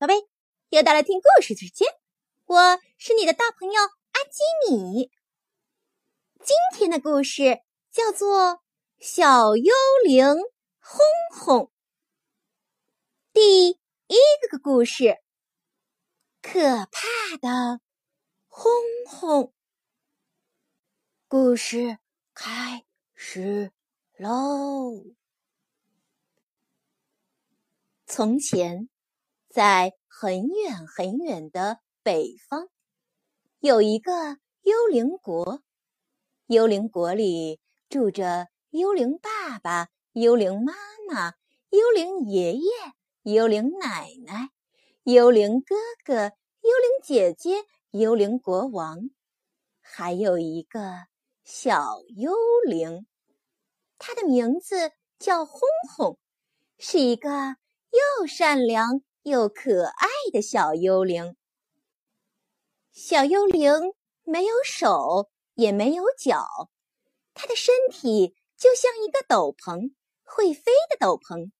宝贝，又到了听故事的时间，我是你的大朋友阿基米。今天的故事叫做《小幽灵轰轰》。第一个故事，可怕的轰轰。故事开始喽。从前，在很远很远的北方，有一个幽灵国。幽灵国里住着幽灵爸爸、幽灵妈妈、幽灵爷爷、幽灵奶奶、幽灵哥哥、幽灵姐姐、幽灵国王，还有一个小幽灵。他的名字叫轰轰，是一个又善良又可爱的小幽灵。小幽灵没有手也没有脚，它的身体就像一个斗篷，会飞的斗篷。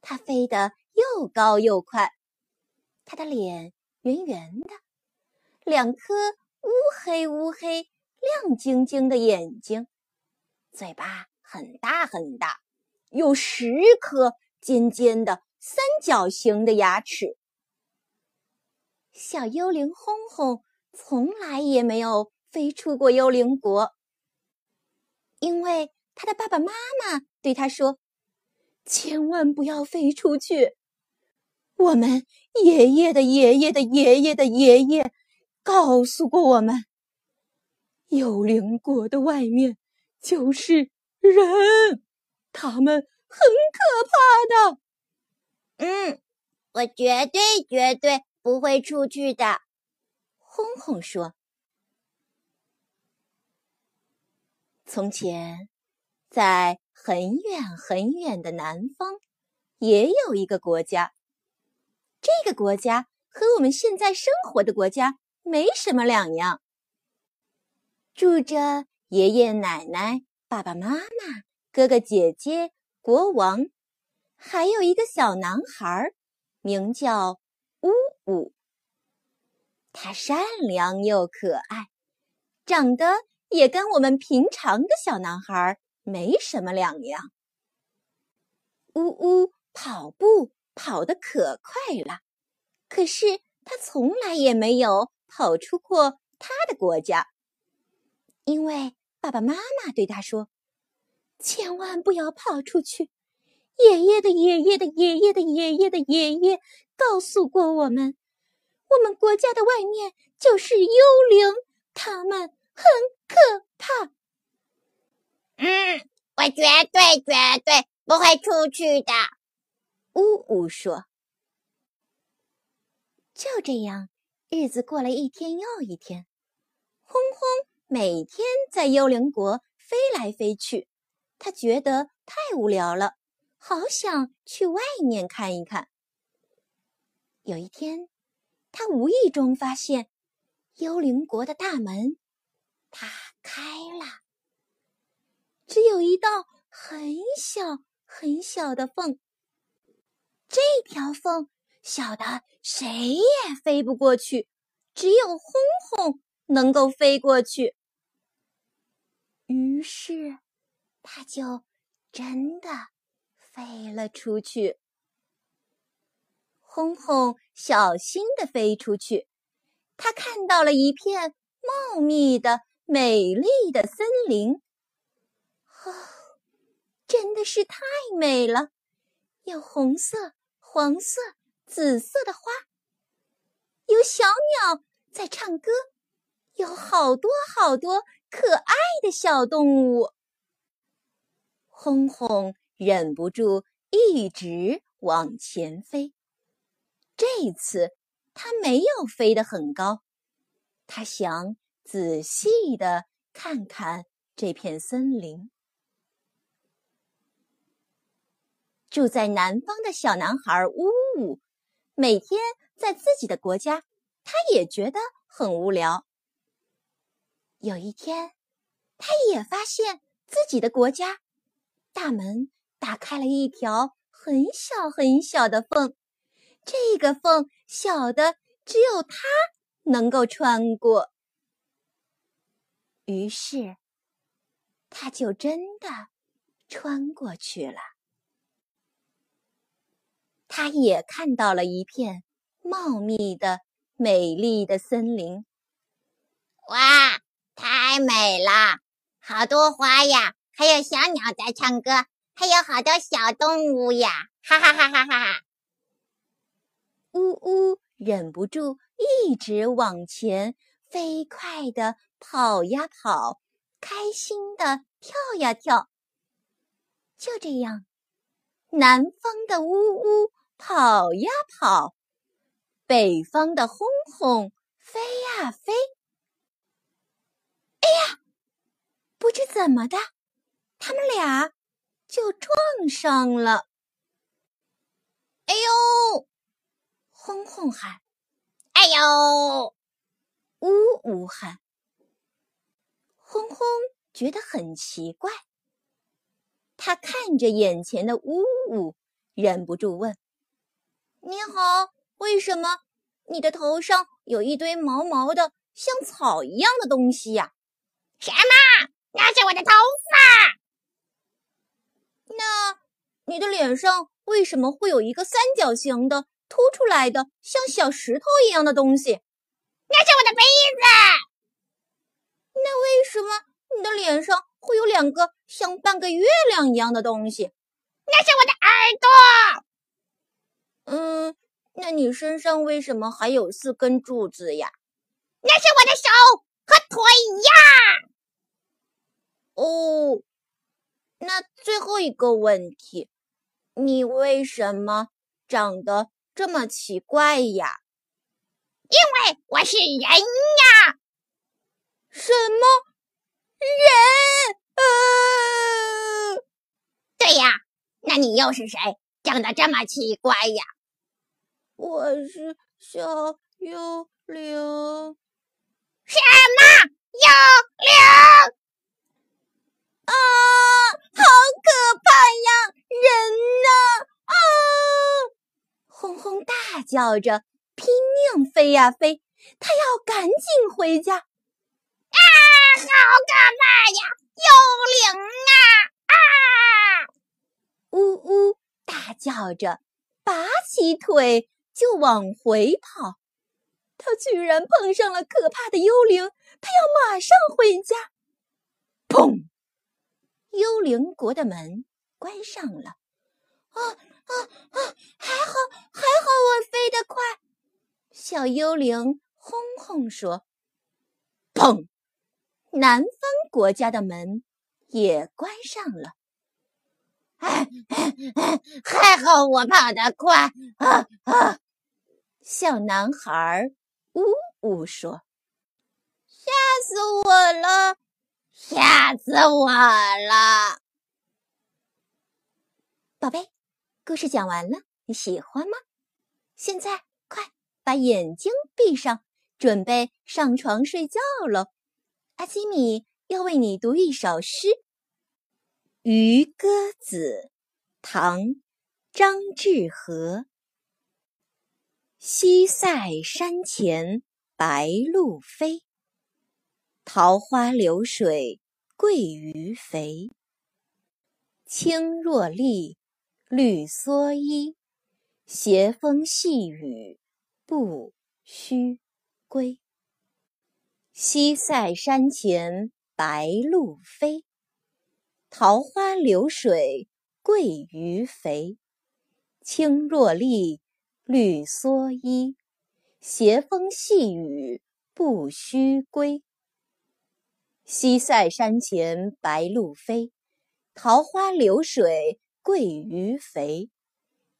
它飞得又高又快，它的脸圆圆的，两颗乌黑乌黑亮晶晶的眼睛，嘴巴很大很大，有10颗尖尖的三角形的牙齿。小幽灵轰轰从来也没有飞出过幽灵国，因为他的爸爸妈妈对他说，千万不要飞出去，我们爷爷的爷爷的爷爷的爷爷告诉过我们，幽灵国的外面就是人，他们很可怕的。我绝对不会出去的，轰轰说。从前，在很远很远的南方，也有一个国家。这个国家和我们现在生活的国家没什么两样。住着爷爷奶奶、爸爸妈妈、哥哥姐姐、国王，还有一个小男孩，名叫呜呜。他善良又可爱，长得也跟我们平常的小男孩没什么两样。呜呜跑步跑得可快了，可是他从来也没有跑出过他的国家，因为爸爸妈妈对他说，千万不要跑出去，爷爷的爷爷的爷爷的爷爷的爷爷告诉过我们，我们国家的外面就是幽灵，他们很可怕。我绝对不会出去的，呜呜说。就这样，日子过了一天又一天，轰轰每天在幽灵国飞来飞去，他觉得太无聊了，好想去外面看一看。有一天，他无意中发现幽灵国的大门打开了，只有一道很小很小的缝。这条缝小的谁也飞不过去，只有轰轰能够飞过去。于是，他就真的飞了出去。轰轰小心地飞出去，他看到了一片茂密的美丽的森林。真的是太美了，有红色、黄色、紫色的花，有小鸟在唱歌，有好多好多可爱的小动物。轰轰忍不住一直往前飞。这一次他没有飞得很高，他想仔细地看看这片森林。住在南方的小男孩呜呜，每天在自己的国家，他也觉得很无聊。有一天，他也发现自己的国家大门打开了一条很小很小的缝，这个缝小的只有它能够穿过。于是，它就真的穿过去了。它也看到了一片茂密的、美丽的森林。哇，太美了！好多花呀，还有小鸟在唱歌，还有好多小动物呀，哈哈哈哈哈哈！呜呜忍不住一直往前飞快地跑呀跑，开心地跳呀跳。就这样，南方的呜呜跑呀跑，北方的轰轰飞呀飞。哎呀，不知怎么的，他们俩就撞上了。哎呦！轰轰喊，哎呦！呜呜喊。轰轰觉得很奇怪，他看着眼前的呜呜，忍不住问：“你好，为什么你的头上有一堆毛毛的、像草一样的东西呀？”“什么？那是我的头发。”“那你的脸上为什么会有一个三角形的？”凸出来的像小石头一样的东西，那是我的鼻子。那为什么你的脸上会有两个像半个月亮一样的东西？那是我的耳朵。那你身上为什么还有4根柱子呀？那是我的手和腿呀。哦，那最后一个问题，你为什么长得这么奇怪呀？因为我是人呀！什么人？对呀，那你又是谁？长得这么奇怪呀？我是小幽灵。什么幽灵？啊，好可怕呀！人呢？啊！轰轰大叫着，拼命飞呀飞，他要赶紧回家。啊，好可怕呀！幽灵啊！啊！呜呜大叫着，拔起腿就往回跑。他居然碰上了可怕的幽灵，他要马上回家。砰！幽灵国的门关上了。啊！还好我飞得快。小幽灵轰轰说。砰！南方国家的门也关上了。还好我跑得快。小男孩呜呜说。吓死我了！吓死我了！宝贝，故事讲完了，你喜欢吗？现在快把眼睛闭上，准备上床睡觉喽。阿基米要为你读一首诗，《渔歌子》，唐·张志和。西塞山前白鹭飞，桃花流水鳜鱼肥。青箬笠，绿蓑衣，斜风细雨不须归。西塞山前白鹭飞，桃花流水鳜鱼肥。青箬笠，绿蓑衣，斜风细雨不须归。西塞山前白鹭飞，桃花流水鳜鱼肥。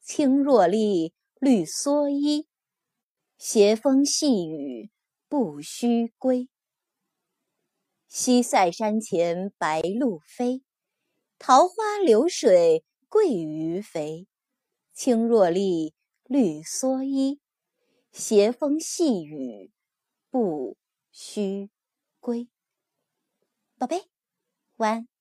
青箬笠，绿蓑衣，斜风细雨不须归。西塞山前白鹭飞，桃花流水鳜鱼肥。青箬笠，绿蓑衣，斜风细雨不须归。宝贝，晚安。